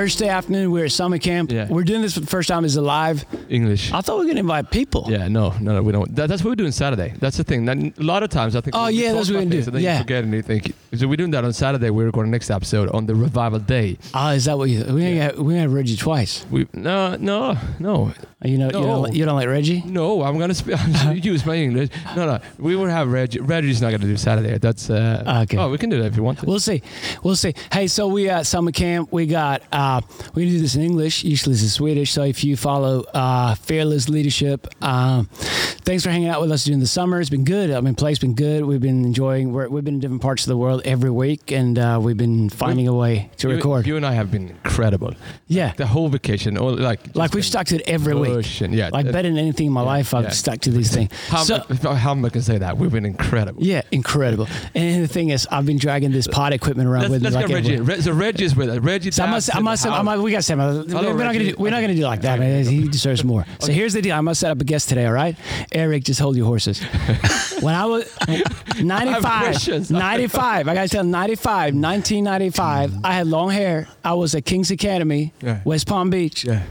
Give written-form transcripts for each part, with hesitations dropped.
Thursday afternoon, we're at summer camp. Yeah. We're doing this for the first time as a live English. I thought we were going to invite people. Yeah, no, we don't. That's what we're doing Saturday. That's the thing. A lot of times I think. Oh yeah, that's what we're going to do. Yeah. You forget and you think. So we're doing that on Saturday. We're recording next episode on the revival day. Oh, is that what you? We had Reggie twice. No. You don't like Reggie? No, I'm going to use my English. No, we will have Reggie. Reggie's not going to do Saturday. That's okay. Oh, we can do that if you want to. We'll see. Hey, so we at summer camp. We got we do this in English. Usually it's in Swedish. So if you follow Fearless Leadership, thanks for hanging out with us during the summer. It's been good. I mean, play's been good. We've been enjoying. We've been in different parts of the world every week, and we've been finding a way to record. You and I have been incredible. Yeah, the whole vacation, or like we've stuck to it every week. Yeah, like better than anything in my life. I've stuck to these things. How much can say that we've been incredible? Yeah, incredible. And the thing is, I've been dragging this pod equipment around with me. Let's get Reggie. So Reggie's with us. Reggie. So I must. We got Sam. We're not going to do like that, man. He deserves more. Okay. So here's the deal. I must set up a guest today. All right, Eric, just hold your horses. When I was 95, I got to tell 1995. I had long hair. I was at King's Academy, West Palm Beach. Yeah.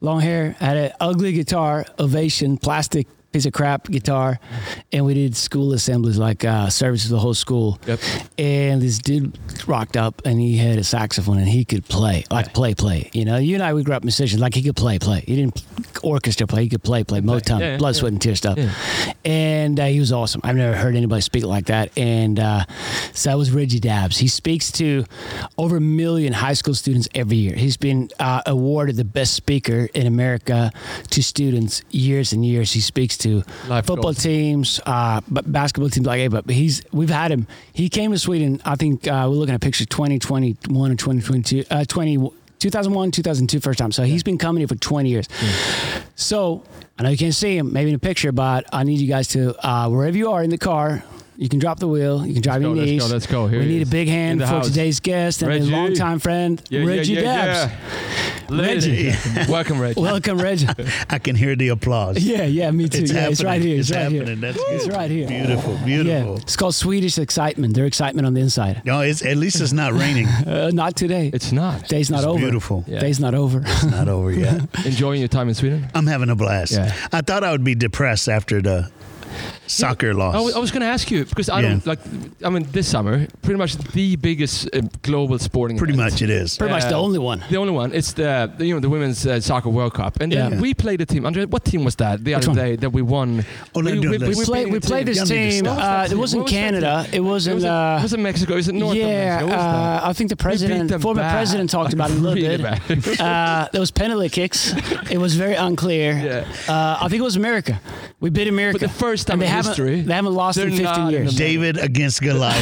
Long hair. I had an ugly guitar, Ovation, plastic piece of crap guitar, and we did school assemblies, like service to the whole school. Yep. And this dude rocked up, and he had a saxophone, and he could play, play. You know, you and I, we grew up musicians. Like, he could play. He didn't orchestra play. He could play. Motown, blood, sweat, and tear stuff. Yeah. And he was awesome. I've never heard anybody speak like that. And so that was Reggie Dabbs. He speaks to over 1 million high school students every year. He's been awarded the best speaker in America to students years and years. He speaks to life football goals. Teams, basketball teams, like, hey, but we've had him. He came to Sweden, I think we're looking at picture 2021 or 2022, 2001, 2002 first time. So he's been coming here for 20 years. Yeah. So I know you can't see him maybe in a picture, but I need you guys to, wherever you are in the car, you can drop the wheel. You can drive your knees. Let's go. Here we need a big hand for today's guest and Reggie. A longtime friend, Reggie Dabbs. Yeah. Reggie. Welcome, Reggie. Welcome, Reggie. I can hear the applause. Yeah, me too. It's right here. It's right here. That's good. It's right here. Beautiful. Yeah. It's called Swedish excitement. Their excitement on the inside. No, at least it's not raining. Not today. It's not. Day's not over. Beautiful. Yeah. Day's not over. It's not over yet. Enjoying your time in Sweden? I'm having a blast. Yeah. I thought I would be depressed after the soccer loss. I was going to ask you, because I don't like. I mean, this summer, pretty much the biggest global sporting. Pretty much it is. Pretty much the only one. It's the women's soccer World Cup, and then we played a team. Andreas, what team was that the other day that we won? Oh, we played this team. It wasn't Canada. It wasn't. It wasn't Mexico. It was North America. I think the former president, talked about it a little bit. There was penalty kicks. It was very unclear. I think it was America. We beat America. But the first time in history. They haven't lost in 15 years. David against Goliath.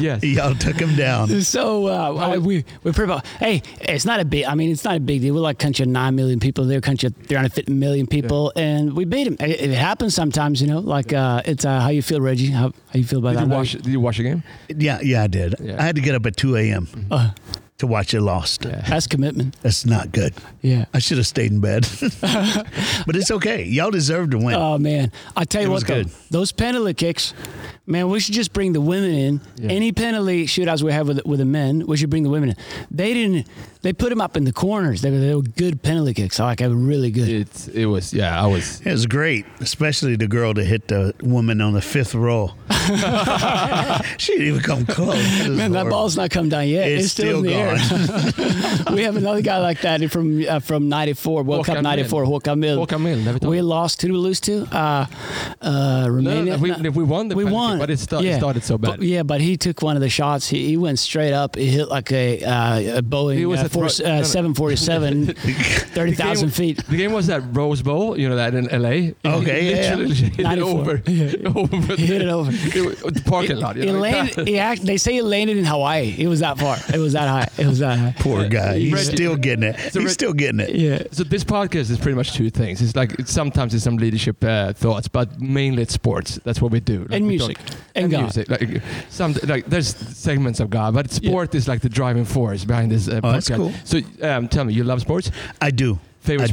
Yes. Y'all took him down. So we pretty much, hey, it's not a big deal. We're like a country of 9 million people. They're a country of 350 million people, and we beat them. It happens sometimes, you know. Like it's how you feel, Reggie. How you feel about that? Did you watch the game? Yeah, I did. Yeah. I had to get up at 2 a.m. To watch it lost. Yeah. That's commitment. That's not good. Yeah. I should have stayed in bed. But it's okay. Y'all deserve to win. Oh, man. I tell you what, though, those penalty kicks, man, we should just bring the women in. Yeah. Any penalty shootouts we have with the men, we should bring the women in. They put them up in the corners. They were good penalty kicks. They were really good. It was great, especially the girl that hit the woman on the fifth row. She didn't even come close. Man, that ball's not come down yet. It's still in the air. We have another guy like that from 94, World Cup 94, Håkan Mild. We lost. Who did we lose to? Romania. We won the penalty. But it started so bad. But he took one of the shots. He went straight up. He hit like a Boeing 747, 30,000 feet. The game was that Rose Bowl, you know, that in L.A. Okay, He hit it over. The parking lot. You know, they say he landed in Hawaii. It was that far. It was that high. Poor guy. He's still getting it. He's still getting it. Yeah. So this podcast is pretty much two things. It's like sometimes it's some leadership thoughts, but mainly it's sports. That's what we do. Like, and music. And God. Music. Like there's segments of God, but sport is like the driving force behind this podcast. That's cool. So tell me, you love sports? I do. Favorite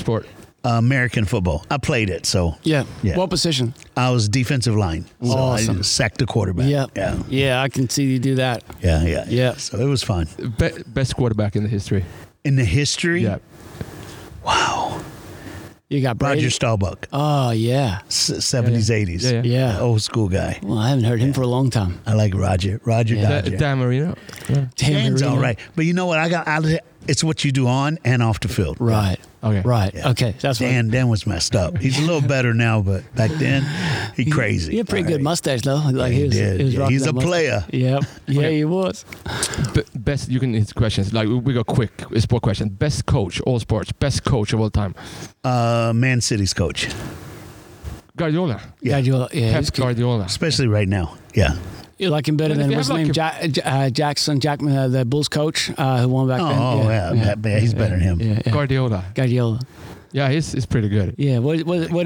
sport? American football. I played it, so. Yeah. What position? I was defensive line. So awesome. I sacked the quarterback. Yeah. Yeah, I can see you do that. Yeah. So it was fun. Best quarterback in the history. in the history? Yeah. Wow. You got Brady. Roger Staubach. Oh, yeah. 70s, 80s. Yeah, yeah. Yeah. Old school guy. Well, I haven't heard him for a long time. I like Roger. Roger Dodger. Dan Marino. Yeah. Dan's all right. But you know what? It's what you do on and off the field. Right. Okay. Right. Yeah. Okay. That's Dan was messed up. He's a little better now, but back then, he crazy. He had a pretty good mustache, though. Like he was he's a mustache. Player. Yep. Yeah, okay. He was. Best, you can hit questions. Like, we go quick. Sport question. Best coach, all sports. Best coach of all time. Man City's coach. Guardiola. Yeah. Guardiola. Yeah. Pep Guardiola. Especially right now. Yeah. You like him better than what's his name? Jackman, the Bulls coach who won back then. Yeah, he's better than him. Yeah, yeah. Guardiola. Yeah, he's pretty good. Yeah, what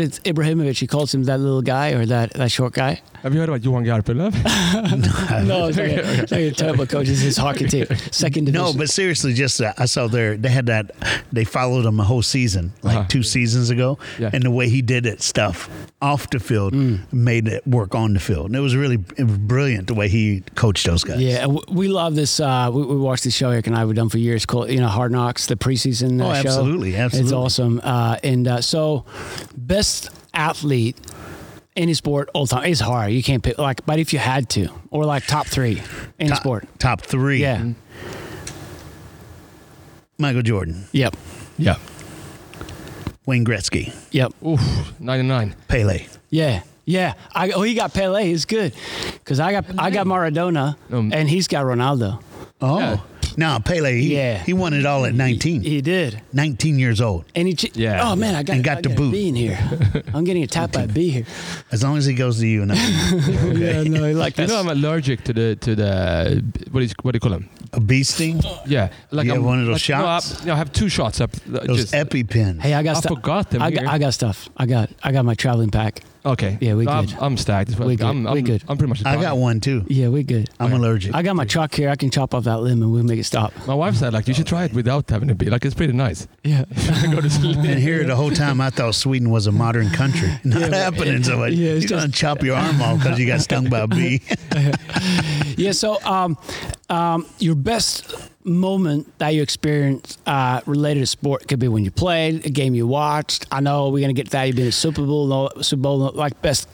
is Ibrahimovic? He calls him that little guy or that short guy. Have you heard about Johan Garpenlöv? No, it's a terrible coach. It's his hockey team, second division. No, but seriously, just I saw they had that. They followed him a whole season, like 2 seasons ago, and the way he did it stuff off the field made it work on the field, and it was brilliant the way he coached those guys. Yeah, we love this. We watched this show Eric and I have done for years called Hard Knocks, the preseason show. Oh, absolutely, it's awesome. So best athlete, any sport, all time. It's hard. You can't pick, like, but if you had to, or like top three, any sport. Top three. Yeah. Michael Jordan. Yep. Yeah. Wayne Gretzky. Yep. Oof, 99. Pele. Yeah. Yeah. He got Pele. He's good. Because I got Maradona, and he's got Ronaldo. Oh. Yeah. No, Pele, he won it all at 19. He did. 19 years old. And oh, man, I got a B in here. I'm getting attacked by a B here. As long as he goes to you. And okay. Yeah, no, like you know I'm allergic to the what do you call them? A bee sting? Yeah. Like you have one of those shots? No, I have 2 shots up. Those EpiPens. Hey, I got stuff. I forgot them here. I got stuff. I got my traveling pack. Okay. Yeah, we good. I'm stacked. We good. I'm pretty much I got one too. Yeah, we good. I'm allergic. I got my truck here. I can chop off that limb and we'll make it stop. My wife said, like, you should try it without having to be. Like, it's pretty nice. Yeah. Go to sleep. And here the whole time I thought Sweden was a modern country. Not happening. So like, you don't chop your arm off because you got stung by a bee. Yeah, so your best moment that you experienced related to sport could be when you played, a game you watched. I know we're going to get to that. You've been at Super Bowl, like best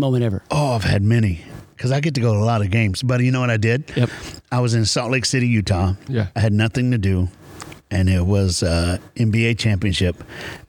moment ever. Oh, I've had many because I get to go to a lot of games. But you know what I did? Yep. I was in Salt Lake City, Utah. Yeah. I had nothing to do. And it was NBA championship.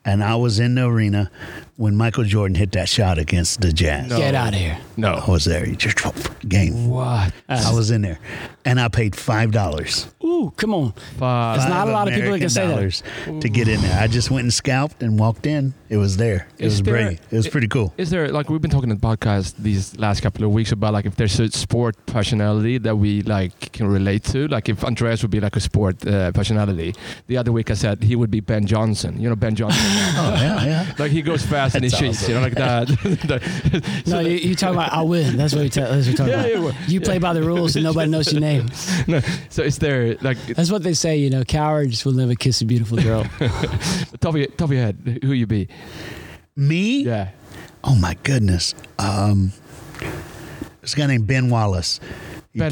And I was in the arena when Michael Jordan hit that shot against the Jazz. No. Get out of here. No. I was there. You just game. What? I was in there. And I paid $5. Ooh, come on. There's not a lot of people that can say that. To get in there. I just went and scalped and walked in. It was there. It was brilliant. It was pretty cool. Is there, like, we've been talking in the podcast these last couple of weeks about, like, if there's a sport personality that we, like, can relate to. Like, if Andreas would be, like, a sport personality. The other week I said he would be Ben Johnson. You know, Ben Johnson. Oh, yeah. Like, he goes fast and he cheats, you know, like that. So no, you talk about, I win. That's what you're talking about. You play by the rules and nobody knows your name. No, so it's there. Like, that's what they say, you know, cowards will never kiss a beautiful girl. Top of your head, who you be? Me? Yeah. Oh, my goodness. This guy named Ben Wallace. He played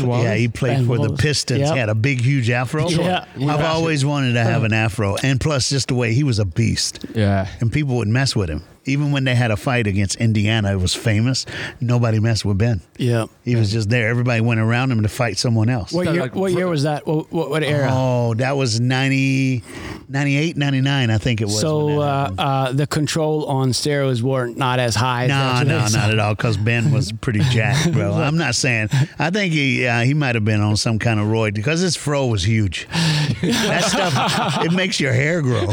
Ben for Wallace. The Pistons. Yep. He had a big, huge afro. Sure. Yeah. I've always wanted to have an afro. And plus, just the way he was a beast. Yeah. And people would mess with him. Even when they had a fight against Indiana, it was famous. Nobody messed with Ben. Yeah. He was just there. Everybody went around him to fight someone else. What year was that? What era? Oh, that was 98, 99, I think it was. So the control on steroids weren't not as high. No, not at all, because Ben was pretty jacked, bro. I'm not saying. I think he might have been on some kind of roid, because his fro was huge. That stuff, it makes your hair grow.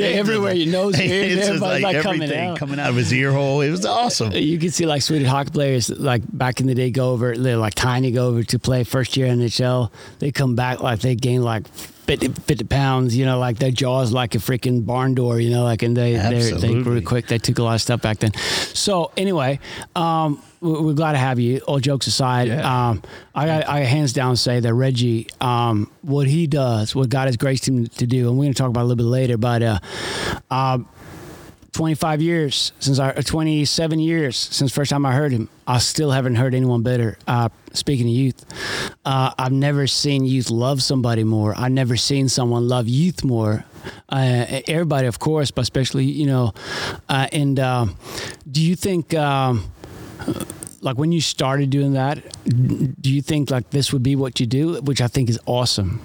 Everywhere, your nose, hair. Like everything coming out of his ear hole. It was awesome. You can see, like, Swedish hockey players, like, back in the day, go over to play first year NHL. They come back, like, they gain, like, 50 pounds, you know, like, their jaws like a freaking barn door, you know, like, and they grew quick. They took a lot of stuff back then. So anyway, we're glad to have you. All jokes aside, I hands down say that Reggie, what he does, what God has graced him to do, and we're going to talk about it a little bit later, but 27 years since first time I heard him. I still haven't heard anyone better. Speaking of youth, I've never seen youth love somebody more. I've never seen someone love youth more. Everybody, of course, but especially, you know. Do you think, like when you started doing that, do you think like this would be what you do? Which I think is awesome.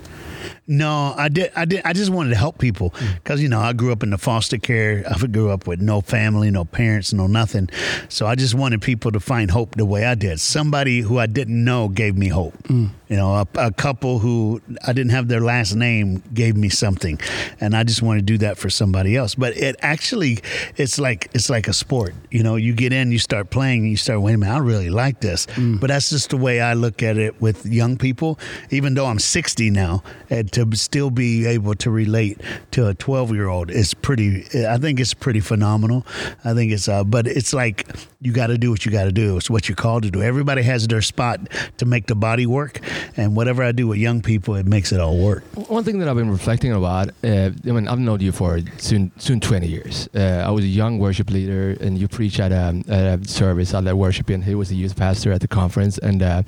No, I did. I just wanted to help people because, you know, I grew up in the foster care. I grew up with no family, no parents, no nothing. So I just wanted people to find hope the way I did. Somebody who I didn't know gave me hope. Mm. You know, a couple who I didn't have their last name gave me something. And I just want to do that for somebody else. But it actually, it's like a sport. You know, you get in, you start playing, and you start, wait a minute, I really like this. Mm. But that's just the way I look at it with young people, even though I'm 60 now. And to still be able to relate to a 12-year-old is pretty, I think it's pretty phenomenal. I think it's, but it's like you got to do what you got to do. It's what you're called to do. Everybody has their spot to make the body work. And whatever I do with young people, it makes it all work. One thing that I've been reflecting about, I mean, I've known you for soon 20 years. I was a young worship leader, and you preach at a service I led worship in. He was a youth pastor at the conference, and the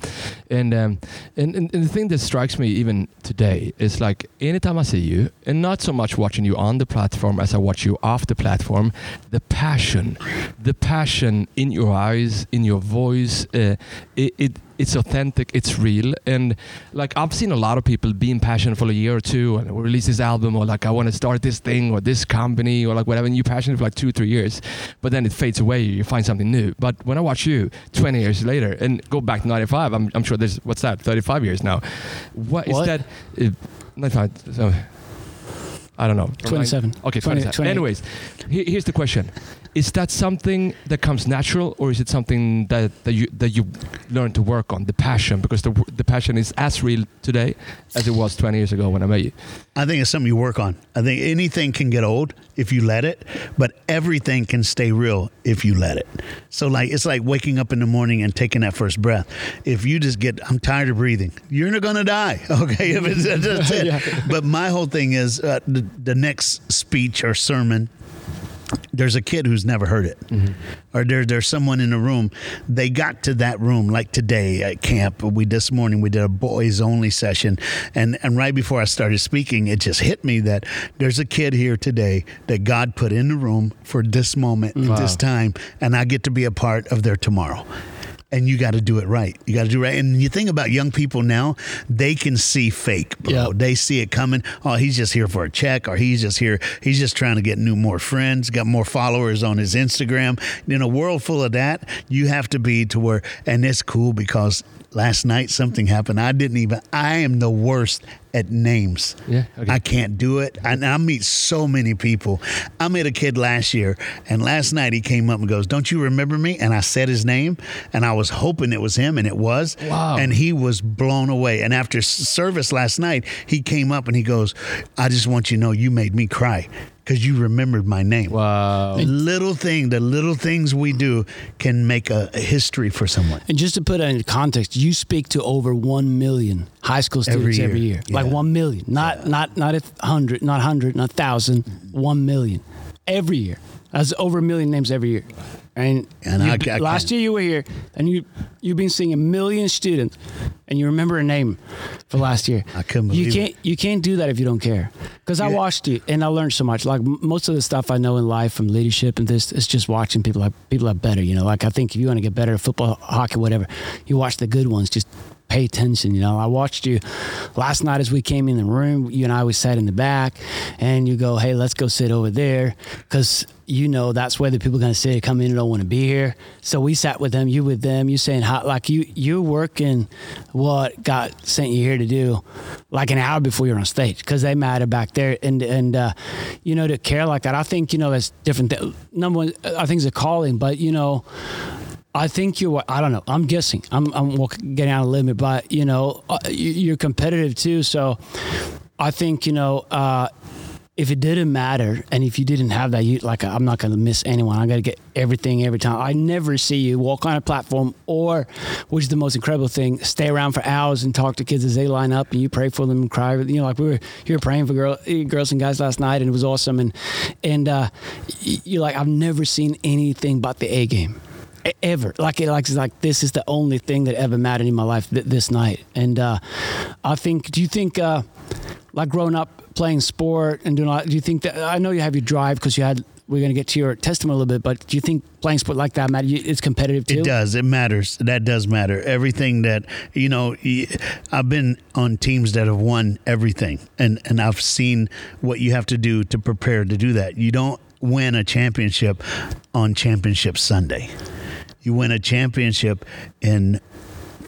thing that strikes me even today is like anytime I see you, and not so much watching you on the platform as I watch you off the platform, the passion in your eyes, in your voice, it's authentic, it's real. And like I've seen a lot of people being passionate for a year or two and release this album, or like I want to start this thing or this company or like whatever, and you're passionate for like 2-3 years, but then it fades away, you find something new. But when I watch you 20 years later and go back to 95, I'm sure there's, what's that, 35 years now. What is that? I don't know. 27. Okay, 27. Anyways, here's the question. Is that something that comes natural, or is it something that you learn to work on, the passion? Because the passion is as real today as it was 20 years ago when I met you. I think it's something you work on. I think anything can get old if you let it, but everything can stay real if you let it. So like it's like waking up in the morning and taking that first breath. If you just get, I'm tired of breathing, you're not going to die, okay? That's it. Yeah. But my whole thing is the next speech or sermon, there's a kid who's never heard it, mm-hmm. or there's someone in the room. They got to that room like today at camp. This morning we did a boys only session, and right before I started speaking, it just hit me that there's a kid here today that God put in the room for this moment, wow. at this time, and I get to be a part of their tomorrow. And you got to do it right. You got to do it right. And you think about young people now, they can see fake, bro. Yep. They see it coming. Oh, he's just here for a check, or he's just here. He's just trying to get more friends, got more followers on his Instagram. In a world full of that, you have to be to where, and it's cool because last night something happened. I am the worst at names. Yeah, okay. I can't do it. I meet so many people. I met a kid last year, and last night he came up and goes, "Don't you remember me?" And I said his name, and I was hoping it was him, and it was. Wow. And he was blown away. And after service last night, he came up and he goes, "I just want you to know you made me cry because you remembered my name." Wow. The little things we do can make a history for someone. And just to put it into context, you speak to over 1 million high school students every year. Yeah. Like 1 million, not 100, not 100, not 1,000, 1 million every year. That's over a million names every year. And last year you were here, and you've been seeing a million students, and you remember a name for last year. I couldn't believe it. You can't do that if you don't care. Because I watched you, and I learned so much. Like most of the stuff I know in life from leadership and this, it's just watching people. Like people are better, you know. Like I think if you want to get better at football, hockey, whatever, you watch the good ones. Just pay attention, you know. I watched you last night as we came in the room. You and I was sat in the back, and you go, "Hey, let's go sit over there," because you know that's where the people are going to sit, come in and don't want to be here. So we sat with them, you with them, you saying how, like you're working what God sent you here to do like an hour before you're on stage, because they matter back there. And you know, to care like that, I think, you know, that's different. Number one, I think it's a calling, but you know, I think you're, I don't know, I'm guessing, I'm getting out of limit, but you know, you're competitive too. So I think, you know, if it didn't matter and if you didn't have that, you like, I'm not going to miss anyone. I got to get everything every time. I never see you walk on a platform or, which is the most incredible thing, stay around for hours and talk to kids as they line up and you pray for them and cry. You know, like we were here praying for girls and guys last night and it was awesome. And you're like, I've never seen anything but the A game. Ever. Like this is the only thing that ever mattered in my life this night. And I think, do you think, like growing up playing sport and doing a lot, do you think that, I know you have your drive because you had, we're going to get to your testimony a little bit, but do you think playing sport like that matters? It's competitive too? It does. It matters. That does matter. Everything that, you know, I've been on teams that have won everything and I've seen what you have to do to prepare to do that. You don't win a championship on Championship Sunday. You win a championship in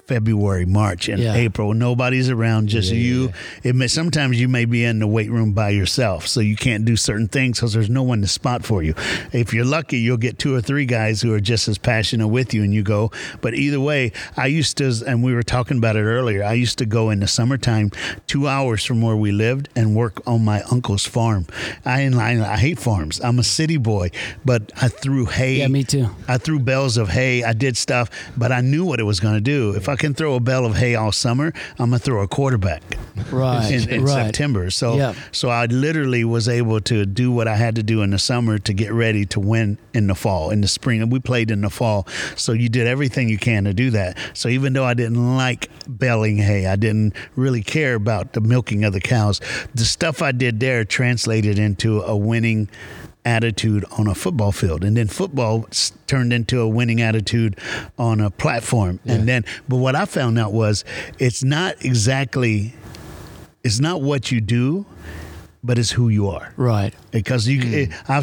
February, March, and April. Nobody's around, just you. Yeah. It may, sometimes you may be in the weight room by yourself, so you can't do certain things because there's no one to spot for you. If you're lucky, you'll get two or three guys who are just as passionate with you, and you go. But either way, I used to, and we were talking about it earlier, I used to go in the summertime 2 hours from where we lived and work on my uncle's farm. I hate farms. I'm a city boy, but I threw hay. Yeah, me too. I threw bales of hay. I did stuff, but I knew what it was going to do. If I can throw a bale of hay all summer, I'm gonna throw a quarterback in September. So I literally was able to do what I had to do in the summer to get ready to win in the fall, in the spring. And we played in the fall, so you did everything you can to do that. So even though I didn't like baling hay, I didn't really care about the milking of the cows. The stuff I did there translated into a winning attitude on a football field, and then football turned into a winning attitude on a platform. Yeah. But what I found out was it's not what you do, but it's who you are. Right. Because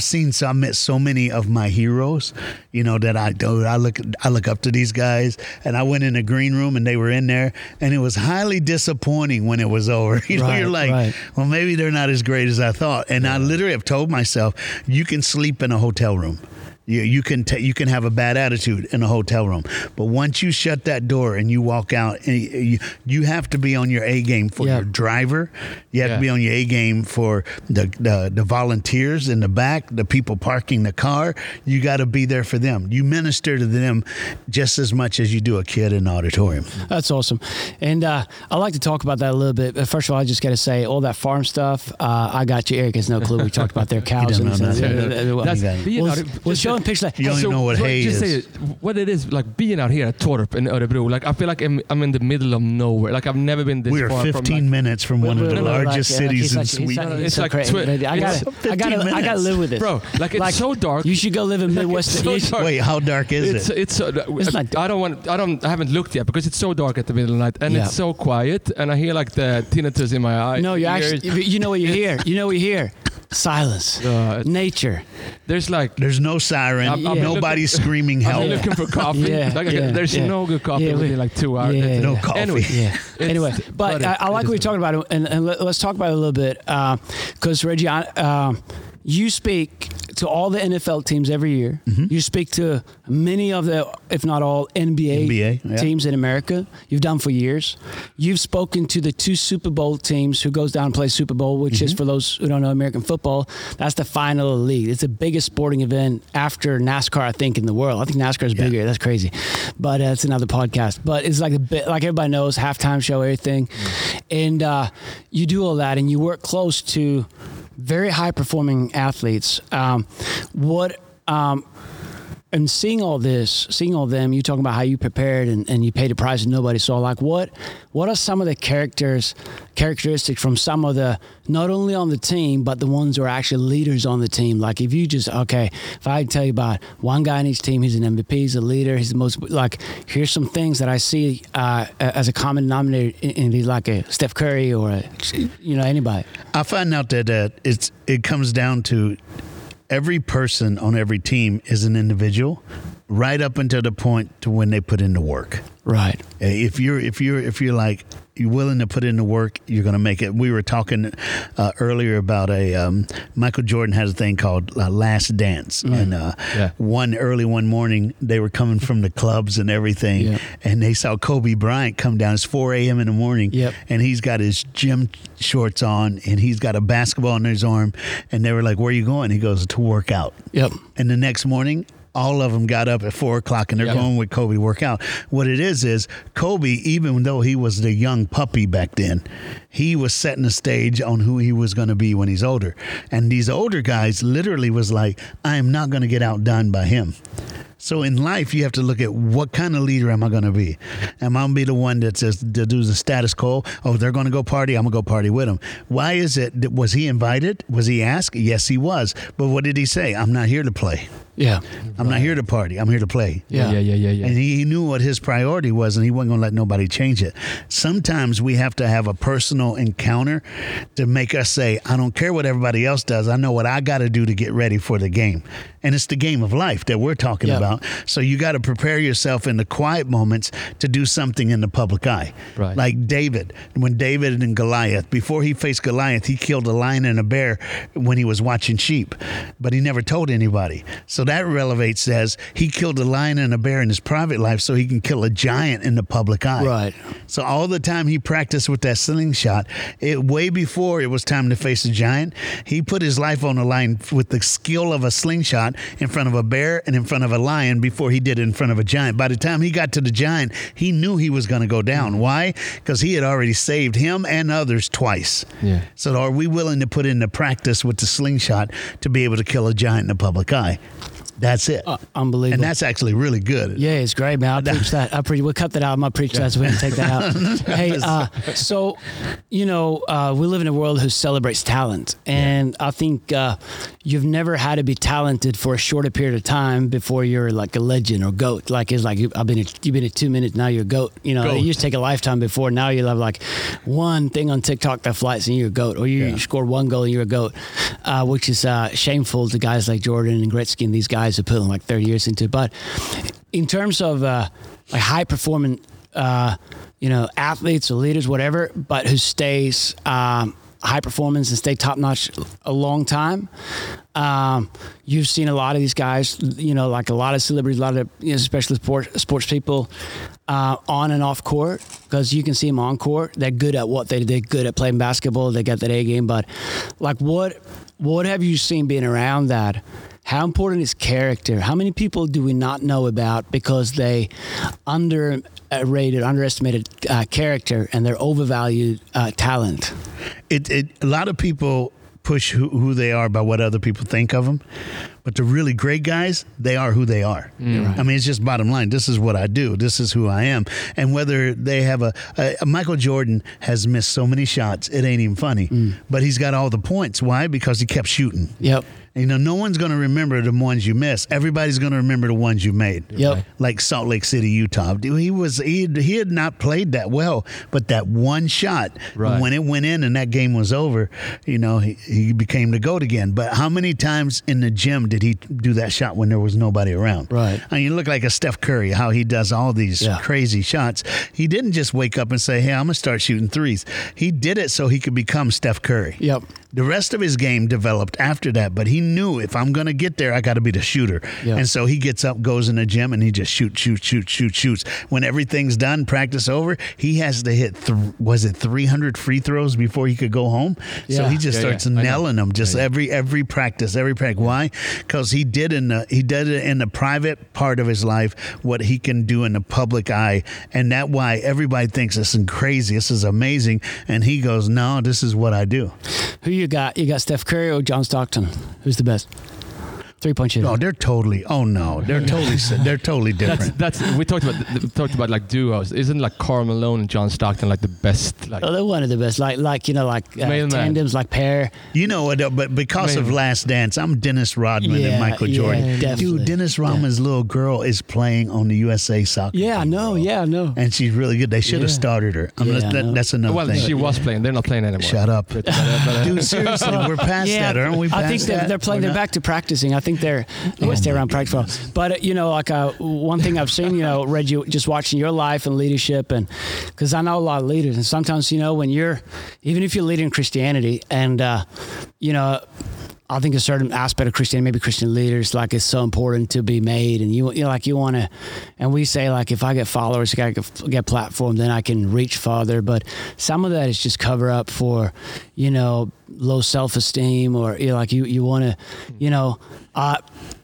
I met so many of my heroes, you know, that I look up to these guys, and I went in the green room and they were in there, and it was highly disappointing when it was over. Well, maybe they're not as great as I thought. And I literally have told myself, you can sleep in a hotel room. You can have a bad attitude in a hotel room, but once you shut that door and you walk out, and you have to be on your A game for your driver. You have to be on your A game for the volunteers in the back, the people parking the car. You got to be there for them. You minister to them just as much as you do a kid in the auditorium. That's awesome, and I like to talk about that a little bit. First of all, I just got to say all that farm stuff. I got you, Eric. Has no clue. We talked about their cows. You only know what hay is. Just say what it is, like being out here at Torp in Örebro. Like I feel like I'm in the middle of nowhere. Like I've never been this far. We are 15 minutes from one of the largest cities in Sweden. It's like I gotta live with this, bro. Like it's so dark. You should go live in Midwest. Wait, how dark is it? I haven't looked yet because it's so dark at the middle of the night, and it's so quiet, and I hear like the tinnitus in my eye. No, you actually. You know what you hear. Silence. Nature. There's no siren. Nobody's screaming help. I'm looking for coffee. There's no good coffee within 2 hours. No coffee. Anyway, but I like what you're talking about, and let's talk about it a little bit, because Reggie, you speak to all the NFL teams every year. Mm-hmm. You speak to many of the, if not all, NBA teams in America. You've done for years. You've spoken to the two Super Bowl teams who goes down and plays Super Bowl, which is, for those who don't know American football, that's the final of the league. It's the biggest sporting event after NASCAR, I think, in the world. I think NASCAR is bigger. That's crazy. But it's another podcast. But it's like a bit, like everybody knows, halftime show, everything. Mm-hmm. And you do all that, and you work close to very high-performing athletes. And seeing all them, you talking about how you prepared and you paid a price that nobody saw. Like what are some of the characteristics from some of the, not only on the team, but the ones who are actually leaders on the team? Like if I tell you about one guy on each team, he's an MVP, he's a leader, he's the most, like, here's some things that I see as a common denominator in like a Steph Curry or anybody. I find out that it comes down to, every person on every team is an individual, right up until the point to when they put in the work. Right. If you're like you're willing to put in the work, you're going to make it. We were talking earlier about a Michael Jordan has a thing called Last Dance. Mm. And one morning, they were coming from the clubs and everything, and they saw Kobe Bryant come down. It's 4 a.m. in the morning, and he's got his gym shorts on, and he's got a basketball under his arm. And they were like, where are you going? He goes, to work out. Yep. And the next morning, all of them got up at 4 o'clock and they're going with Kobe workout. What it is Kobe, even though he was the young puppy back then, he was setting the stage on who he was going to be when he's older. And these older guys literally was like, I am not going to get outdone by him. So in life, you have to look at what kind of leader am I going to be? Am I going to be the one that says to do the status quo? Oh, they're going to go party. I'm going to go party with them. Why is it that was he invited? Was he asked? Yes, he was. But what did he say? I'm not here to play. Yeah. I'm not here to party. I'm here to play. Yeah. And he knew what his priority was, and he wasn't going to let nobody change it. Sometimes we have to have a personal encounter to make us say, I don't care what everybody else does. I know what I got to do to get ready for the game. And it's the game of life that we're talking about. So you got to prepare yourself in the quiet moments to do something in the public eye. Right. Like David, when David and Goliath, before he faced Goliath, he killed a lion and a bear when he was watching sheep, but he never told anybody. So that relevates as he killed a lion and a bear in his private life so he can kill a giant in the public eye. Right. So all the time he practiced with that slingshot, way before it was time to face a giant, he put his life on the line with the skill of a slingshot in front of a bear and in front of a lion before he did it in front of a giant. By the time he got to the giant, he knew he was going to go down. Why? Because he had already saved him and others twice. Yeah. So are we willing to put into practice with the slingshot to be able to kill a giant in the public eye? That's it. Unbelievable. And that's actually really good. Yeah, it's great, man. I'll preach that. We'll cut that out. I'm going to preach that so we can take that out. Hey, so, we live in a world who celebrates talent. And I think you've never had to be talented for a shorter period of time before you're like a legend or GOAT. Like, it's like you've been a 2 minutes, now you're a GOAT. It used to take a lifetime before. Now you have like one thing on TikTok that flies and you're a GOAT. Or you scored one goal and you're a GOAT, which is shameful to guys like Jordan and Gretzky and these guys to put in like 30 years into. But in terms of like high performing athletes or leaders, whatever, but who stays high performance and stay top notch a long time, you've seen a lot of these guys, like a lot of celebrities, a lot of especially sports people on and off court, because you can see them on court. They're good at what they do. They're good at playing basketball. They got that A game. But like what have you seen being around that? How important is character? How many people do we not know about because they underestimated character and their overvalued talent? A lot of people push who they are by what other people think of them. But the really great guys, they are who they are. Right. I mean, it's just bottom line. This is what I do. This is who I am. And whether they have Michael Jordan has missed so many shots, it ain't even funny. But he's got all the points. Why? Because he kept shooting. Yep. No one's going to remember the ones you miss. Everybody's going to remember the ones you made. Yep. Like Salt Lake City, Utah. He had not played that well, but that one shot, when it went in and that game was over, he became the GOAT again. But how many times in the gym did he do that shot when there was nobody around? Right. I mean, you look like a Steph Curry, how he does all these crazy shots. He didn't just wake up and say, hey, I'm going to start shooting threes. He did it so he could become Steph Curry. Yep. The rest of his game developed after that, but he knew if I'm going to get there, I got to be the shooter. Yeah. And so he gets up, goes in the gym, and he just shoots. When everything's done, practice over, he has to hit, 300 free throws before he could go home? Yeah. So he just starts nailing them every practice, Why? Because he did it in the private part of his life what he can do in the public eye, and that's why everybody thinks this is crazy, this is amazing, and he goes, no, this is what I do. Who you got? You got Steph Curry or John Stockton? Who's the best? 3-point shooter. No, they're totally different. We talked about like duos. Isn't like Karl Malone and John Stockton like the best? Like, they're one of the best. Tandems, like pair. But because of Last Dance, I'm Dennis Rodman and Michael Jordan. Yeah, definitely. Dude, Dennis Rodman's little girl is playing on the USA soccer. Yeah, I know. Yeah, I know. And she's really good. They should have started her. That's another thing. Well, she was playing. They're not playing anymore. Shut up, dude. Seriously, we're past that, aren't we? I think they're playing. They're back to practicing. I think they're stay around Prideful. But you know, like one thing I've seen, you know, Reggie, just watching your life and leadership, and because I know a lot of leaders, and sometimes, you know, when you're, even if you're leading Christianity, and you know, I think a certain aspect of Christianity, maybe Christian leaders, like it's so important to be made, and you know, like you want to, and we say like, if I get followers, if I get platform, then I can reach farther. But some of that is just cover up for, you know, low self-esteem, or you know, like you want to, you know,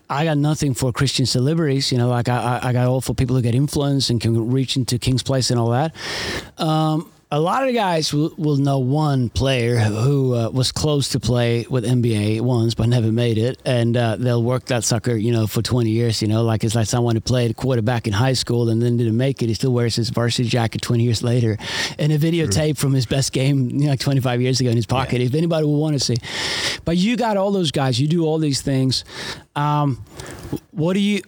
I got nothing for Christian celebrities, you know, like I got all for people who get influence and can reach into King's Place and all that. A lot of the guys will know one player who was close to play with NBA once but never made it, and they'll work that sucker, you know, for 20 years, you know, like it's like someone who played quarterback in high school and then didn't make it. He still wears his varsity jacket 20 years later and a videotape from his best game, you know, like 25 years ago in his pocket, if anybody would want to see. But you got all those guys. You do all these things. What do you...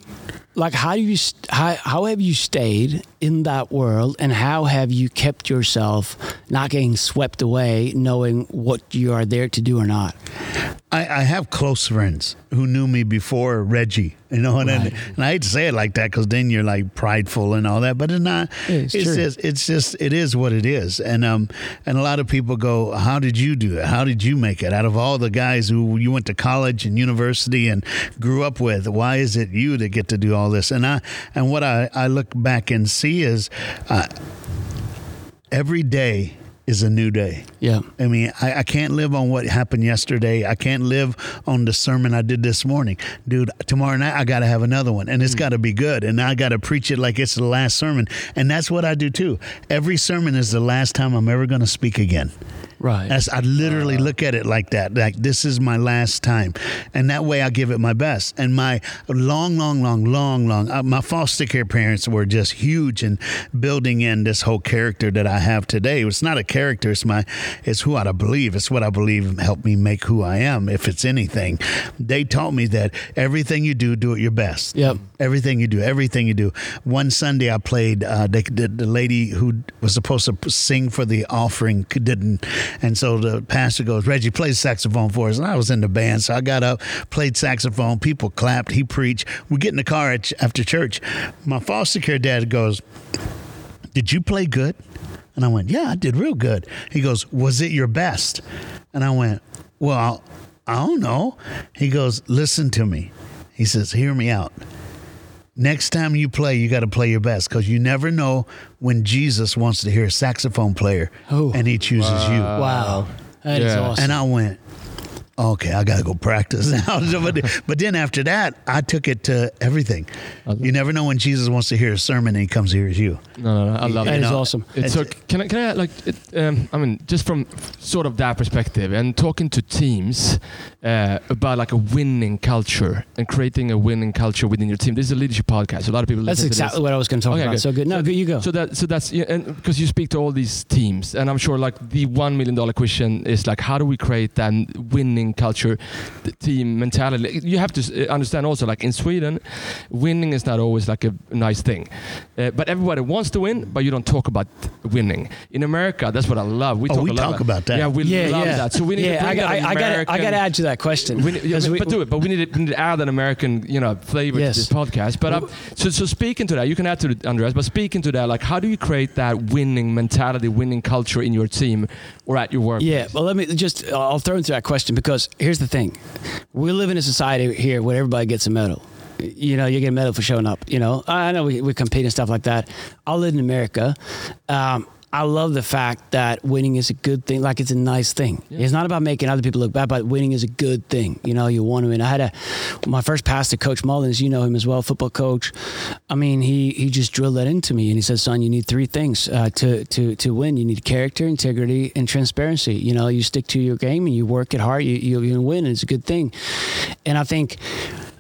Like, how have you stayed in that world, and how have you kept yourself not getting swept away, knowing what you are there to do or not? I have close friends who knew me before Reggie, you know, and I hate to say it like that because then you're like prideful and all that, but it's not. It's just it is what it is, and a lot of people go, how did you do it? How did you make it? Out of all the guys who you went to college and university and grew up with, why is it you that get to do all this? And what I look back and see is every day is a new day. Yeah. I mean, I can't live on what happened yesterday. I can't live on the sermon I did this morning. Dude, tomorrow night, I got to have another one, and it's got to be good, and I got to preach it like it's the last sermon. And that's what I do, too. Every sermon is the last time I'm ever going to speak again. Right. As I literally look at it like that, like this is my last time. And that way I give it my best. And my long, my foster care parents were just huge in building in this whole character that I have today. It's not a character. It's who I believe. It's what I believe helped me make who I am. If it's anything, they taught me that everything you do, do it your best. Yep. Everything you do. One Sunday I played. The lady who was supposed to sing for the offering didn't, and so the pastor goes, "Reggie, play saxophone for us." And I was in the band, so I got up, played saxophone. People clapped. He preached. We get in the car after church. My foster care dad goes, "Did you play good?" And I went, "Yeah, I did real good." He goes, "Was it your best?" And I went, "Well, I don't know." He goes, "Listen to me." He says, "Hear me out. Next time you play, you got to play your best, because you never know when Jesus wants to hear a saxophone player and he chooses you." Wow. That is awesome. And I went, okay, I got to go practice now. But then after that, I took it to everything. You never know when Jesus wants to hear a sermon and he comes to hear you. No, I love it. That is awesome. Can I like? I mean, just from sort of that perspective and talking to teams about like a winning culture and creating a winning culture within your team. This is a leadership podcast. So a lot of people. That's exactly what I was going to talk about. Good. So good. No, good. You go. So that's because you speak to all these teams, and I'm sure like the $1 million question is like, how do we create that winning culture, the team mentality? You have to understand also, like in Sweden, winning is not always like a nice thing, but everybody wants to win, but you don't talk about winning. In America, that's what I love. We talk about that. Yeah, we love that. So we need to I gotta add to that question. We need to add an American, you know, flavor to this podcast. But so speaking to that, you can add to it, Andreas, but speaking to that, like how do you create that winning mentality, winning culture in your team or at your work? Yeah, well, let me just, I'll throw into that question because here's the thing. We live in a society here where everybody gets a medal. You know, you get a medal for showing up. You know, I know we compete and stuff like that. I live in America. I love the fact that winning is a good thing. Like, it's a nice thing. Yeah. It's not about making other people look bad, but winning is a good thing. You know, you want to win. I had my first pastor, Coach Mullins, you know him as well, football coach. I mean, he just drilled that into me, and he said, "Son, you need three things to win. You need character, integrity, and transparency. You know, you stick to your game and you work it hard. You win, and it's a good thing." And I think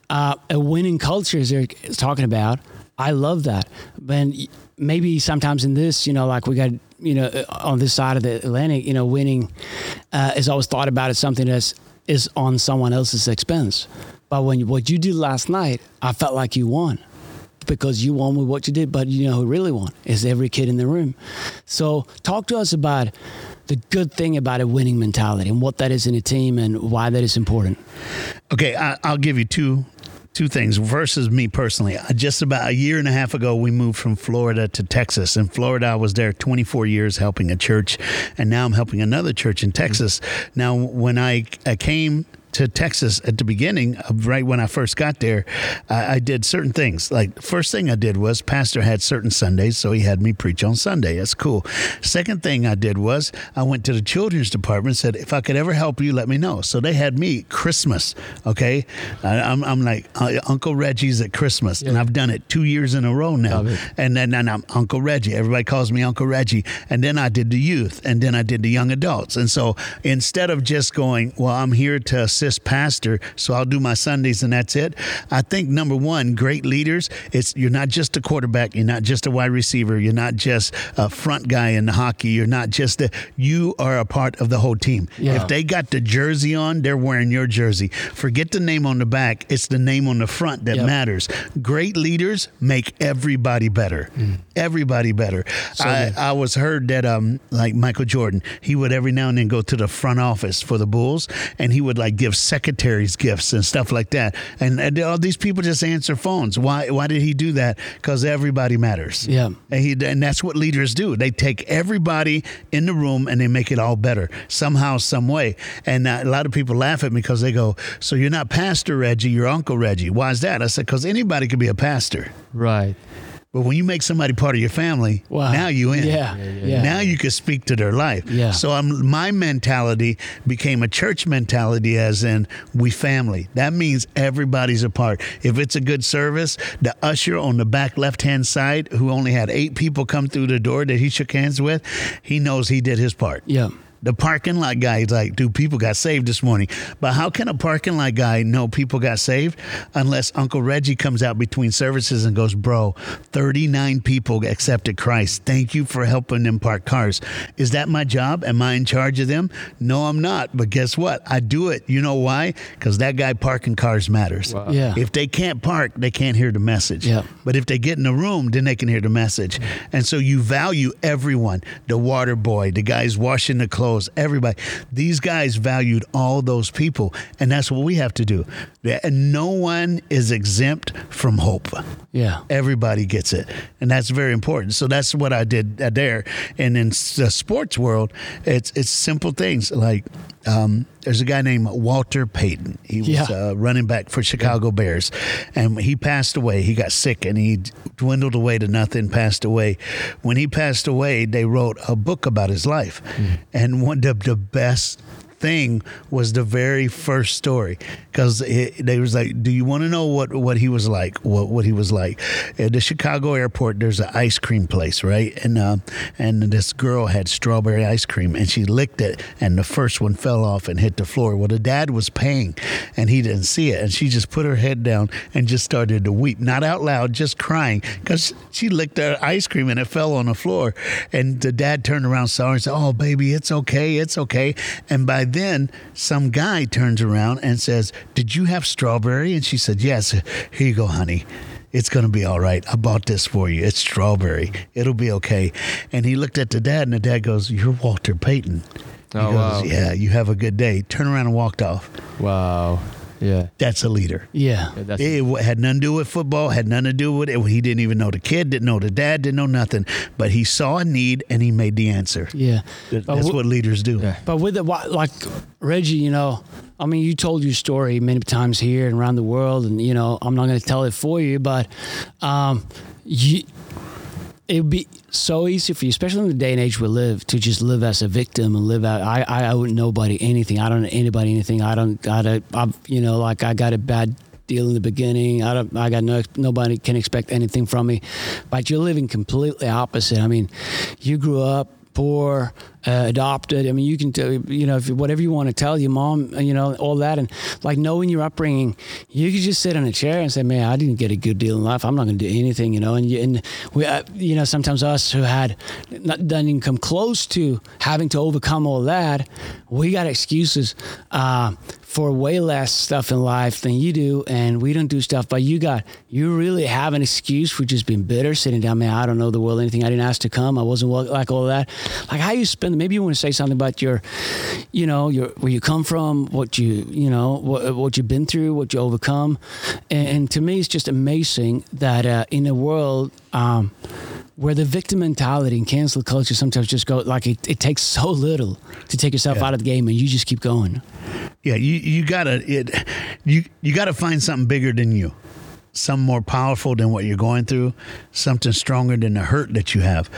a winning culture is they're talking about. I love that. And maybe sometimes in this, you know, like we got, you know, on this side of the Atlantic, you know, winning is always thought about as something that is on someone else's expense. But what you did last night, I felt like you won, because you won with what you did. But you know who really won is every kid in the room. So talk to us about the good thing about a winning mentality and what that is in a team and why that is important. Okay, I'll give you two things versus me personally. Just about a year and a half ago, we moved from Florida to Texas. In Florida, I was there 24 years helping a church, and now I'm helping another church in Texas. Now, when I came to Texas at the beginning, right when I first got there, I did certain things. Like, first thing I did was pastor had certain Sundays, so he had me preach on Sunday. That's cool. Second thing I did was I went to the children's department and said, if I could ever help you, let me know. So they had me Christmas, okay? I'm like Uncle Reggie's at Christmas, yeah. And I've done it 2 years in a row now. And then I'm Uncle Reggie. Everybody calls me Uncle Reggie. And then I did the youth, and then I did the young adults. And so instead of just going, well, I'm here to assist pastor, so I'll do my Sundays and that's it. I think number one, great leaders, it's you're not just a quarterback, you're not just a wide receiver, you're not just a front guy in the hockey, you're not just you are a part of the whole team. Yeah. If they got the jersey on, they're wearing your jersey. Forget the name on the back, it's the name on the front that matters. Great leaders make everybody better. Mm. Everybody better. So I was heard that like Michael Jordan, he would every now and then go to the front office for the Bulls and he would like give secretaries gifts and stuff like that. And all these people just answer phones. Why did he do that? Because everybody matters. Yeah. And that's what leaders do. They take everybody in the room and they make it all better somehow, some way. And a lot of people laugh at me because they go, so you're not Pastor Reggie, you're Uncle Reggie. Why is that? I said, because anybody could be a pastor. Right. But when you make somebody part of your family, now you in. Yeah. Now you can speak to their life. Yeah. So my mentality became a church mentality, as in we family. That means everybody's a part. If it's a good service, the usher on the back left-hand side, who only had 8 people come through the door that he shook hands with, he knows he did his part. Yeah. The parking lot guy is like, dude, people got saved this morning. But how can a parking lot guy know people got saved unless Uncle Reggie comes out between services and goes, bro, 39 people accepted Christ. Thank you for helping them park cars. Is that my job? Am I in charge of them? No, I'm not. But guess what? I do it. You know why? Because that guy parking cars matters. Wow. Yeah. If they can't park, they can't hear the message. Yeah. But if they get in the room, then they can hear the message. And so you value everyone. The water boy, the guys washing the clothes. Everybody. These guys valued all those people, and that's what we have to do. And no one is exempt from hope. Yeah. Everybody gets it, and that's very important. So that's what I did there. And in the sports world, it's simple things like there's a guy named Walter Payton. He was running back for Chicago Bears, and he passed away. He got sick, and he dwindled away to nothing, passed away. When he passed away, they wrote a book about his life, and one of the best thing was the very first story, because they was like, do you want to know what he was like? What he was like at the Chicago airport? There's an ice cream place, right? And this girl had strawberry ice cream, and she licked it, and the first one fell off and hit the floor. Well, the dad was paying, and he didn't see it, and she just put her head down and just started to weep, not out loud, just crying, because she licked her ice cream and it fell on the floor. And the dad turned around, saw her, and said, "Oh, baby, it's okay, it's okay." And by then some guy turns around and says, "Did you have strawberry?" And she said, "Yes." "Here you go, honey. It's going to be all right. I bought this for you. It's strawberry. It'll be okay." And he looked at the dad, and the dad goes, "You're Walter Payton." He goes, wow. "Yeah, you have a good day." Turn around and walked off. Wow. Yeah. That's a leader. Yeah. It had nothing to do with football, had nothing to do with it. He didn't even know the kid, didn't know the dad, didn't know nothing. But he saw a need and he made the answer. Yeah. That's what leaders do. Yeah. But with it, like Reggie, you know, I mean, you told your story many times here and around the world, and, you know, I'm not going to tell it for you, but it would be so easy for you, especially in the day and age we live, to just live as a victim and live out. I owe nobody anything. I don't owe anybody anything. I don't got a, you know, like I got a bad deal in the beginning. Nobody can expect anything from me. But you're living completely opposite. I mean, you grew up poor, adopted. I mean, you can tell, you know, if whatever you want to tell your mom, you know, all that. And like knowing your upbringing, you could just sit in a chair and say, man, I didn't get a good deal in life. I'm not going to do anything, you know. And we, you know, sometimes us who had not done even come close to having to overcome all that, we got excuses for way less stuff in life than you do. And we don't do stuff, but you really have an excuse for just being bitter, sitting down, man, I don't know the world, anything. I didn't ask to come. I wasn't like all that. Like how you spend on. Maybe you want to say something about your, you know, your where you come from, what you know, what you've been through, what you overcome. And to me, it's just amazing that in a world where the victim mentality and cancel culture sometimes just go like it takes so little to take yourself out of the game, and you just keep going. Yeah, you gotta find something bigger than you. Something more powerful than what you're going through, something stronger than the hurt that you have.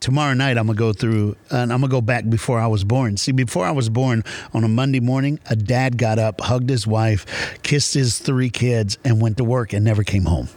Tomorrow night, I'm going to go through, and I'm going to go back before I was born. See, before I was born, on a Monday morning, a dad got up, hugged his wife, kissed his 3 kids, and went to work and never came home.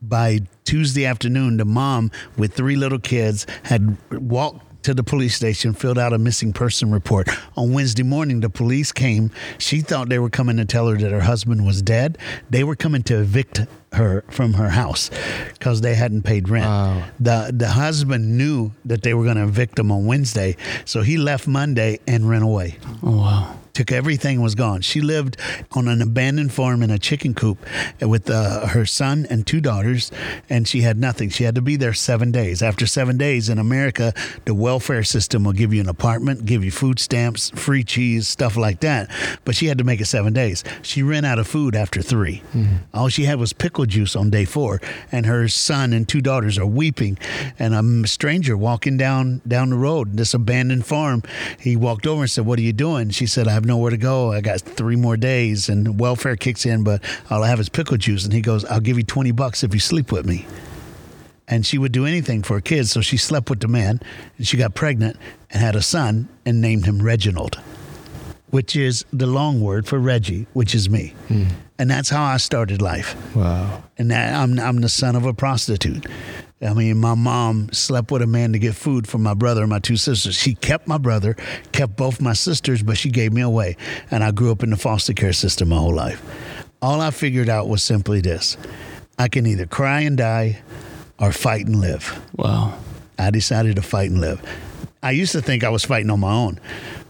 By Tuesday afternoon, the mom with 3 little kids had walked to the police station, filled out a missing person report. On Wednesday morning, the police came. She thought they were coming to tell her that her husband was dead. They were coming to evict her from her house because they hadn't paid rent. Wow. The husband knew that they were going to evict him on Wednesday, so he left Monday and ran away. Oh, wow. Took everything, was gone. She lived on an abandoned farm in a chicken coop with her son and 2 daughters, and she had nothing. She had to be there 7 days. After 7 days in America, the welfare system will give you an apartment, give you food stamps, free cheese, stuff like that. But she had to make it 7 days. She ran out of food after 3. Mm-hmm. All she had was pickle juice on day 4, and her son and 2 daughters are weeping. And a stranger walking down the road, this abandoned farm, he walked over and said, "What are you doing?" She said, "I have nowhere to go. I got 3 more days and welfare kicks in, but all I have is pickle juice." And he goes, "I'll give you $20 if you sleep with me." And she would do anything for her kids. So she slept with the man, and she got pregnant and had a son and named him Reginald, which is the long word for Reggie, which is me. Mm. And that's how I started life. Wow. And I'm the son of a prostitute. I mean, my mom slept with a man to get food for my brother and my 2 sisters. She kept my brother, kept both my sisters, but she gave me away. And I grew up in the foster care system my whole life. All I figured out was simply this: I can either cry and die or fight and live. Wow. I decided to fight and live. I used to think I was fighting on my own.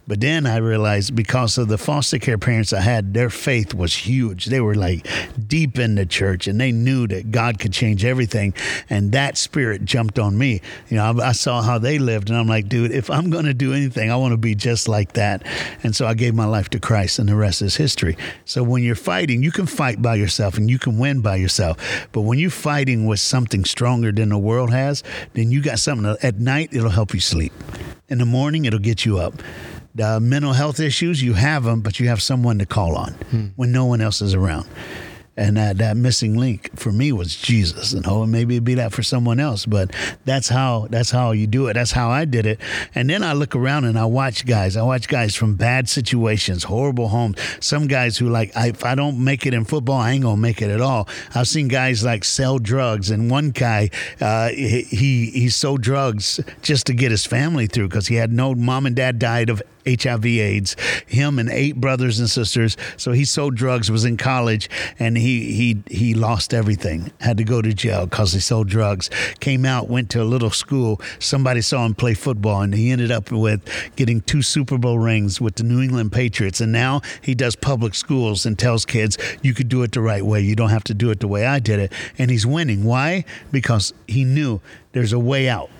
But then I realized, because of the foster care parents I had, their faith was huge. They were like deep in the church, and they knew that God could change everything. And that spirit jumped on me. You know, I saw how they lived, and I'm like, dude, if I'm going to do anything, I want to be just like that. And so I gave my life to Christ, and the rest is history. So when you're fighting, you can fight by yourself and you can win by yourself. But when you're fighting with something stronger than the world has, then you got something to, at night, it'll help you sleep. In the morning, it'll get you up. Mental health issues, you have them, but you have someone to call on when no one else is around. And that missing link for me was Jesus. And maybe it'd be that for someone else, but that's how you do it. That's how I did it. And then I look around and I watch guys. I watch guys from bad situations, horrible homes. Some guys who like, if I don't make it in football, I ain't gonna make it at all. I've seen guys like sell drugs. And one guy, he sold drugs just to get his family through because he had no mom and dad, died of HIV/AIDS, him and 8 brothers and sisters. So he sold drugs, was in college, and he lost everything. Had to go to jail because he sold drugs. Came out, went to a little school. Somebody saw him play football, and he ended up with getting 2 Super Bowl rings with the New England Patriots. And now he does public schools and tells kids, you could do it the right way. You don't have to do it the way I did it. And he's winning. Why? Because he knew there's a way out.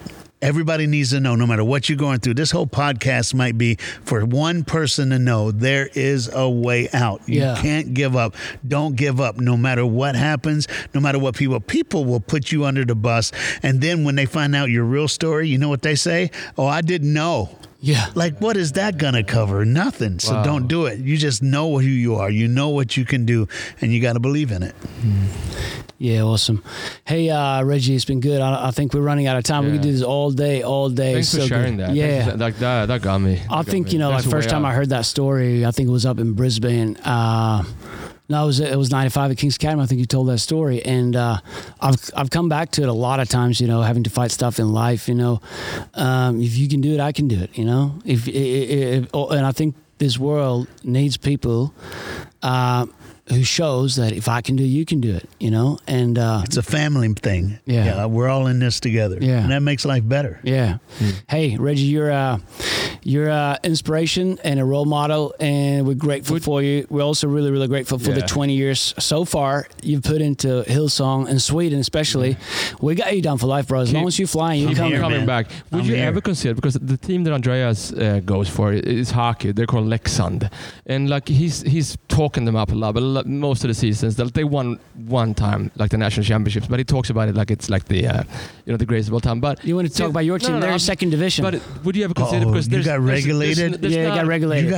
Everybody needs to know, no matter what you're going through. This whole podcast might be for one person to know there is a way out. You can't give up. Don't give up, no matter what happens, no matter what people will put you under the bus. And then when they find out your real story, you know what they say? "Oh, I didn't know." Yeah. Like, what is that going to cover? Nothing. So don't do it. You just know who you are. You know what you can do, and you got to believe in it. Yeah, awesome. Hey, Reggie, it's been good. I think we're running out of time. Yeah. We can do this all day. Thanks for sharing that. Yeah. That got me. You know, that's like first time I heard that story, I think it was up in Brisbane. No, it was 95 at King's Academy. I think you told that story. And I've come back to it a lot of times, you know, having to fight stuff in life, you know. If you can do it, I can do it, you know. And I think this world needs people who shows that if I can do it, you can do it, you know? And it's a family thing. Yeah. We're all in this together. Yeah. And that makes life better. Yeah. Mm-hmm. Hey, Reggie, you're inspiration and a role model, and we're grateful for you. We're also really, really grateful for the 20 years so far you've put into Hillsong and Sweden, especially. Yeah. We got you down for life, bro. As long as you're flying, you're coming back. Would you ever consider, because the team that Andreas goes for is hockey. They're called Leksand, and like he's talking them up a lot. But most of the seasons they won one time, like the national championships, but he talks about it like it's like the the greatest of all time. But you want to talk about your team? No, they're in second division. But would you ever consider because they got regulated? They got regulated.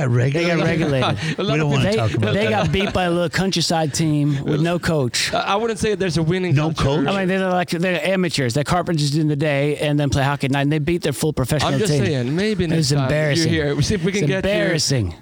We don't want to talk about that. They got beat by a little countryside team with no coach. I wouldn't say there's a winning coach. I mean, they're amateurs. They're carpenters in the day and then play hockey at night, and they beat their full professional team. I'm just saying, maybe next time you're here, see if we can get you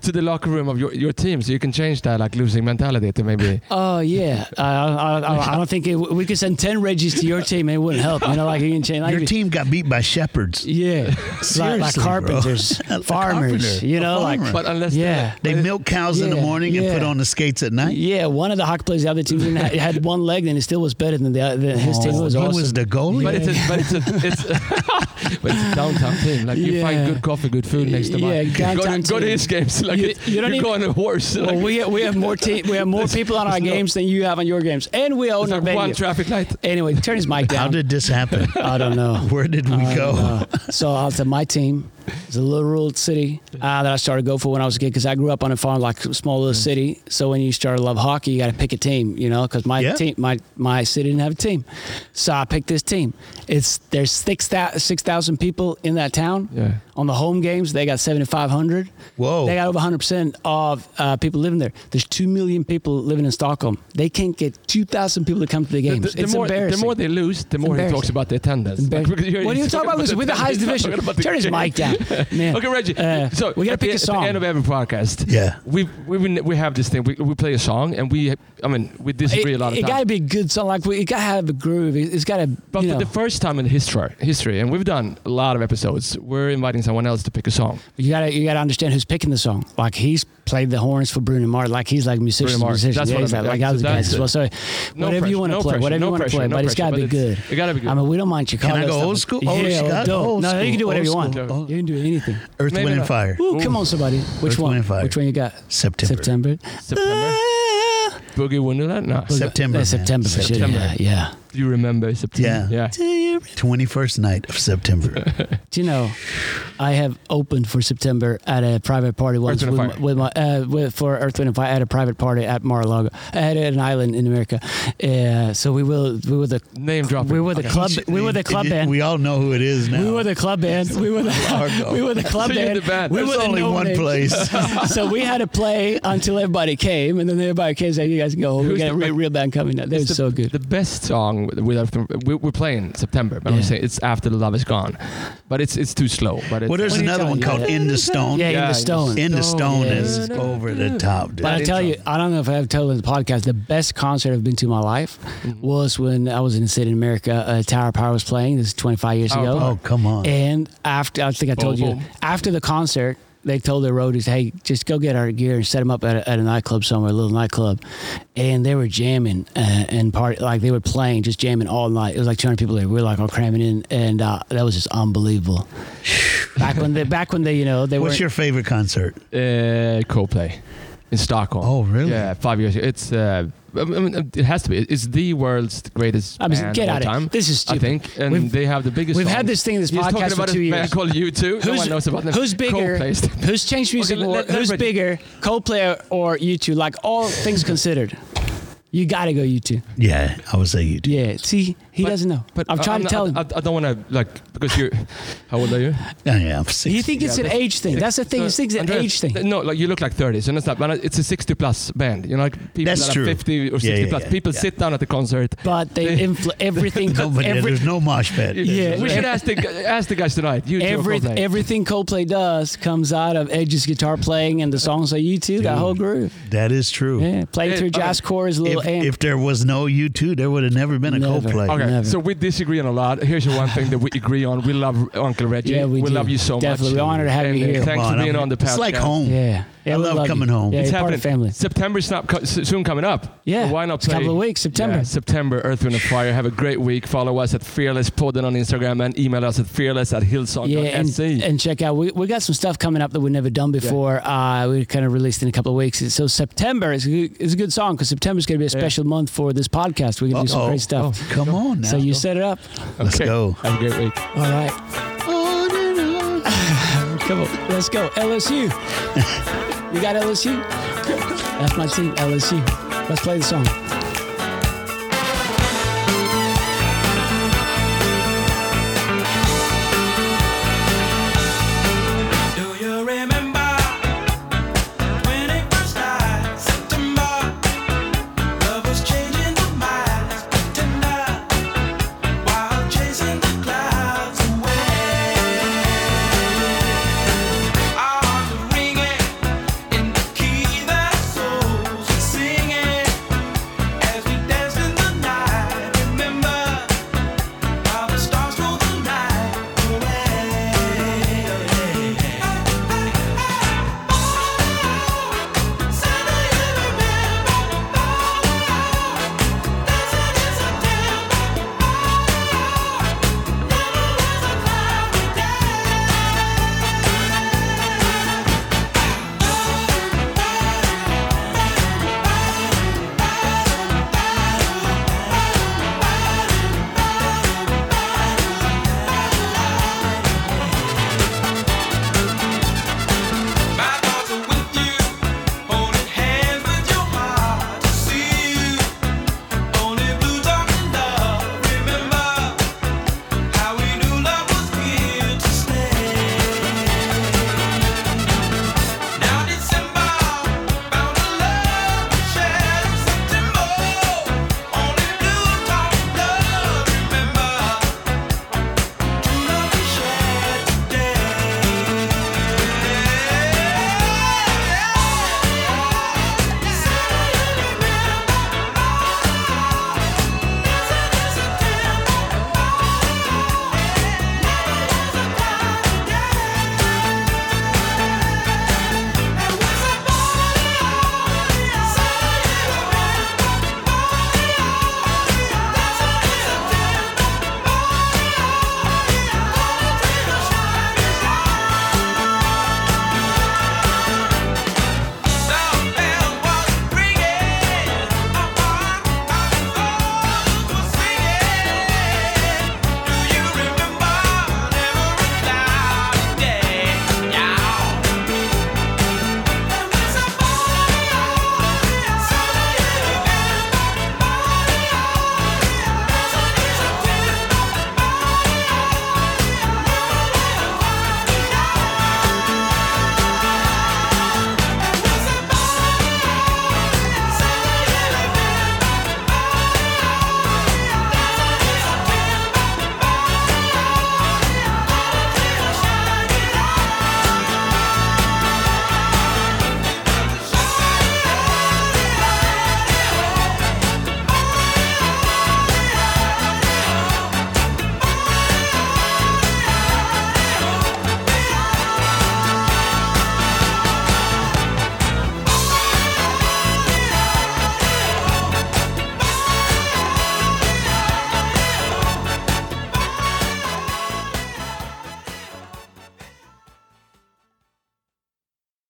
to the locker room of your team, so you can change that like losing mentality to maybe. Oh yeah, I don't think we could send 10 Reggies to your team and it wouldn't help. You know, like you can change. Like, your team got beat by shepherds. Yeah, like carpenters, farmers. You know, like but unless they milk cows in the morning and put on the skates at night. Yeah, one of the hockey players, the other team had one leg and it still was better than his team. Was awesome. He was the goalie. Yeah. But it's a downtown thing. Like you find good coffee, good food next to mine. Yeah, go to his games. Like you go on a horse. Well, like we have more team. We have more people on our games than you have on your games, and we own our venue. One traffic light. Anyway, turn his mic down. How did this happen? I don't know. Where did we go? So I was at my team. It's a little rural city that I started to go for when I was a kid, because I grew up on a farm, like a small little city. So when you start to love hockey, you got to pick a team, you know, because my city didn't have a team. So I picked this team. There's 6,000 people in that town. Yeah. On the home games, they got 7,500. Whoa. They got over 100% of people living there. There's 2 million people living in Stockholm. They can't get 2,000 people to come to the games. It's embarrassing. The more they lose, the more he talks about the attendance. Like, what are you talking about losing? We're the highest division. Turn his mic down. Man. Okay, Reggie. So we gotta pick a song. At the end of every podcast, we have this thing. We play a song, and we disagree a lot of times. It gotta be a good song. Like it gotta have a groove. It's gotta. But for the first time in history, and we've done a lot of episodes, we're inviting someone else to pick a song. You gotta understand who's picking the song. Like he's played the horns for Bruno Mars. Like he's like musician. That's what I'm like. I was guys as well. So whatever you want to play, whatever you want to play, but it's gotta be good. It gotta be good. I mean, we don't mind Chicago. Can I go old school? Yeah, no, you can do whatever you want. You can do anything. Earth, Wind and Fire. Ooh, come on, somebody. Which one? Which one you got? September. Boogie Wonderland? No. September. September. Yeah. Do you remember September? Yeah. 21st night of September. Do you know, I have opened for September at a private party once for Earth, Wind and Fire at a private party at Mar-a-Lago, at an island in America. So we were the name dropping. We were the club band. We all know who it is now. We were the club band. We were the club band. There's only one place. So we had to play until everybody came, and then everybody came and said, "You guys can go home. We got a real band coming up." That was so good. The best song. We're playing September, but I'm saying it's after the love is gone, but it's too slow. But there's another one called In the Stone. Yeah, In the Stone. In the Stone is over the top, dude. But I tell you, I don't know if I've told in the podcast, the best concert I've been to in my life was when I was in the city in America. Tower of Power was playing. This is 25 years ago. Oh, come on! And after after the concert, they told their roadies, "Hey, just go get our gear and set them up at a nightclub somewhere, a little nightclub." And they were jamming and party, like they were playing, just jamming all night. It was like 200 people there. We were like all cramming in, and that was just unbelievable. Back when they, you know, they were. What's your favorite concert? Coldplay in Stockholm. Oh, really? Yeah, 5 years ago. It's. I mean, it has to be. It's the world's greatest band get out of time. This is stupid. I think, and they have the biggest. We've had this thing in this podcast for 2 years. Band called U2. No one knows about them. Who's bigger? Who's changed music more? Who's bigger, Coldplay or U2? Like all things considered, you gotta go U2. Yeah, I would say U2. Yeah, see, he doesn't know. But I'm trying to tell him. I don't want to like because you're. How old are you? Yeah, I'm 60. You think it's an age thing? That's the thing. You think it's an age thing? No, like you look like 30, so that's not. But it's a 60+ band. You know, like people that are 50 or 60+. People sit down at the concert, but they everything. There's no mosh pit. Yeah, we should ask the guys tonight. U2 Coldplay. Everything Coldplay does comes out of Edge's guitar playing and the songs of U2. That whole groove. That is true. Yeah, playing through jazz chorus a little. If there was no U2, there would have never been a Coldplay. Okay, never. So we disagree on a lot. Here's the one thing that we agree on. We love Uncle Reggie. Yeah, we love you so much. Definitely. We're honored to have you here. Thanks for being on the podcast. It's like home. Yeah. Yeah, I love coming home. Yeah, it's happening. Part of family. September's not soon coming up. Yeah, so why not play? A couple of weeks, September. Yeah, September, Earth, Wind and Fire. Have a great week. Follow us at Fearless Pod on Instagram and email us at fearless@hillsong.se. Yeah, and check out, we got some stuff coming up that we've never done before. Yeah. We kind of released in a couple of weeks. So September is a good song because September's going to be a special month for this podcast. We're going to do some great stuff. Oh, come on now. So you set it up. Okay. Let's go. Have a great week. All right. Come on. Let's go. LSU. You got LSU? That's my team, LSU. Let's play the song.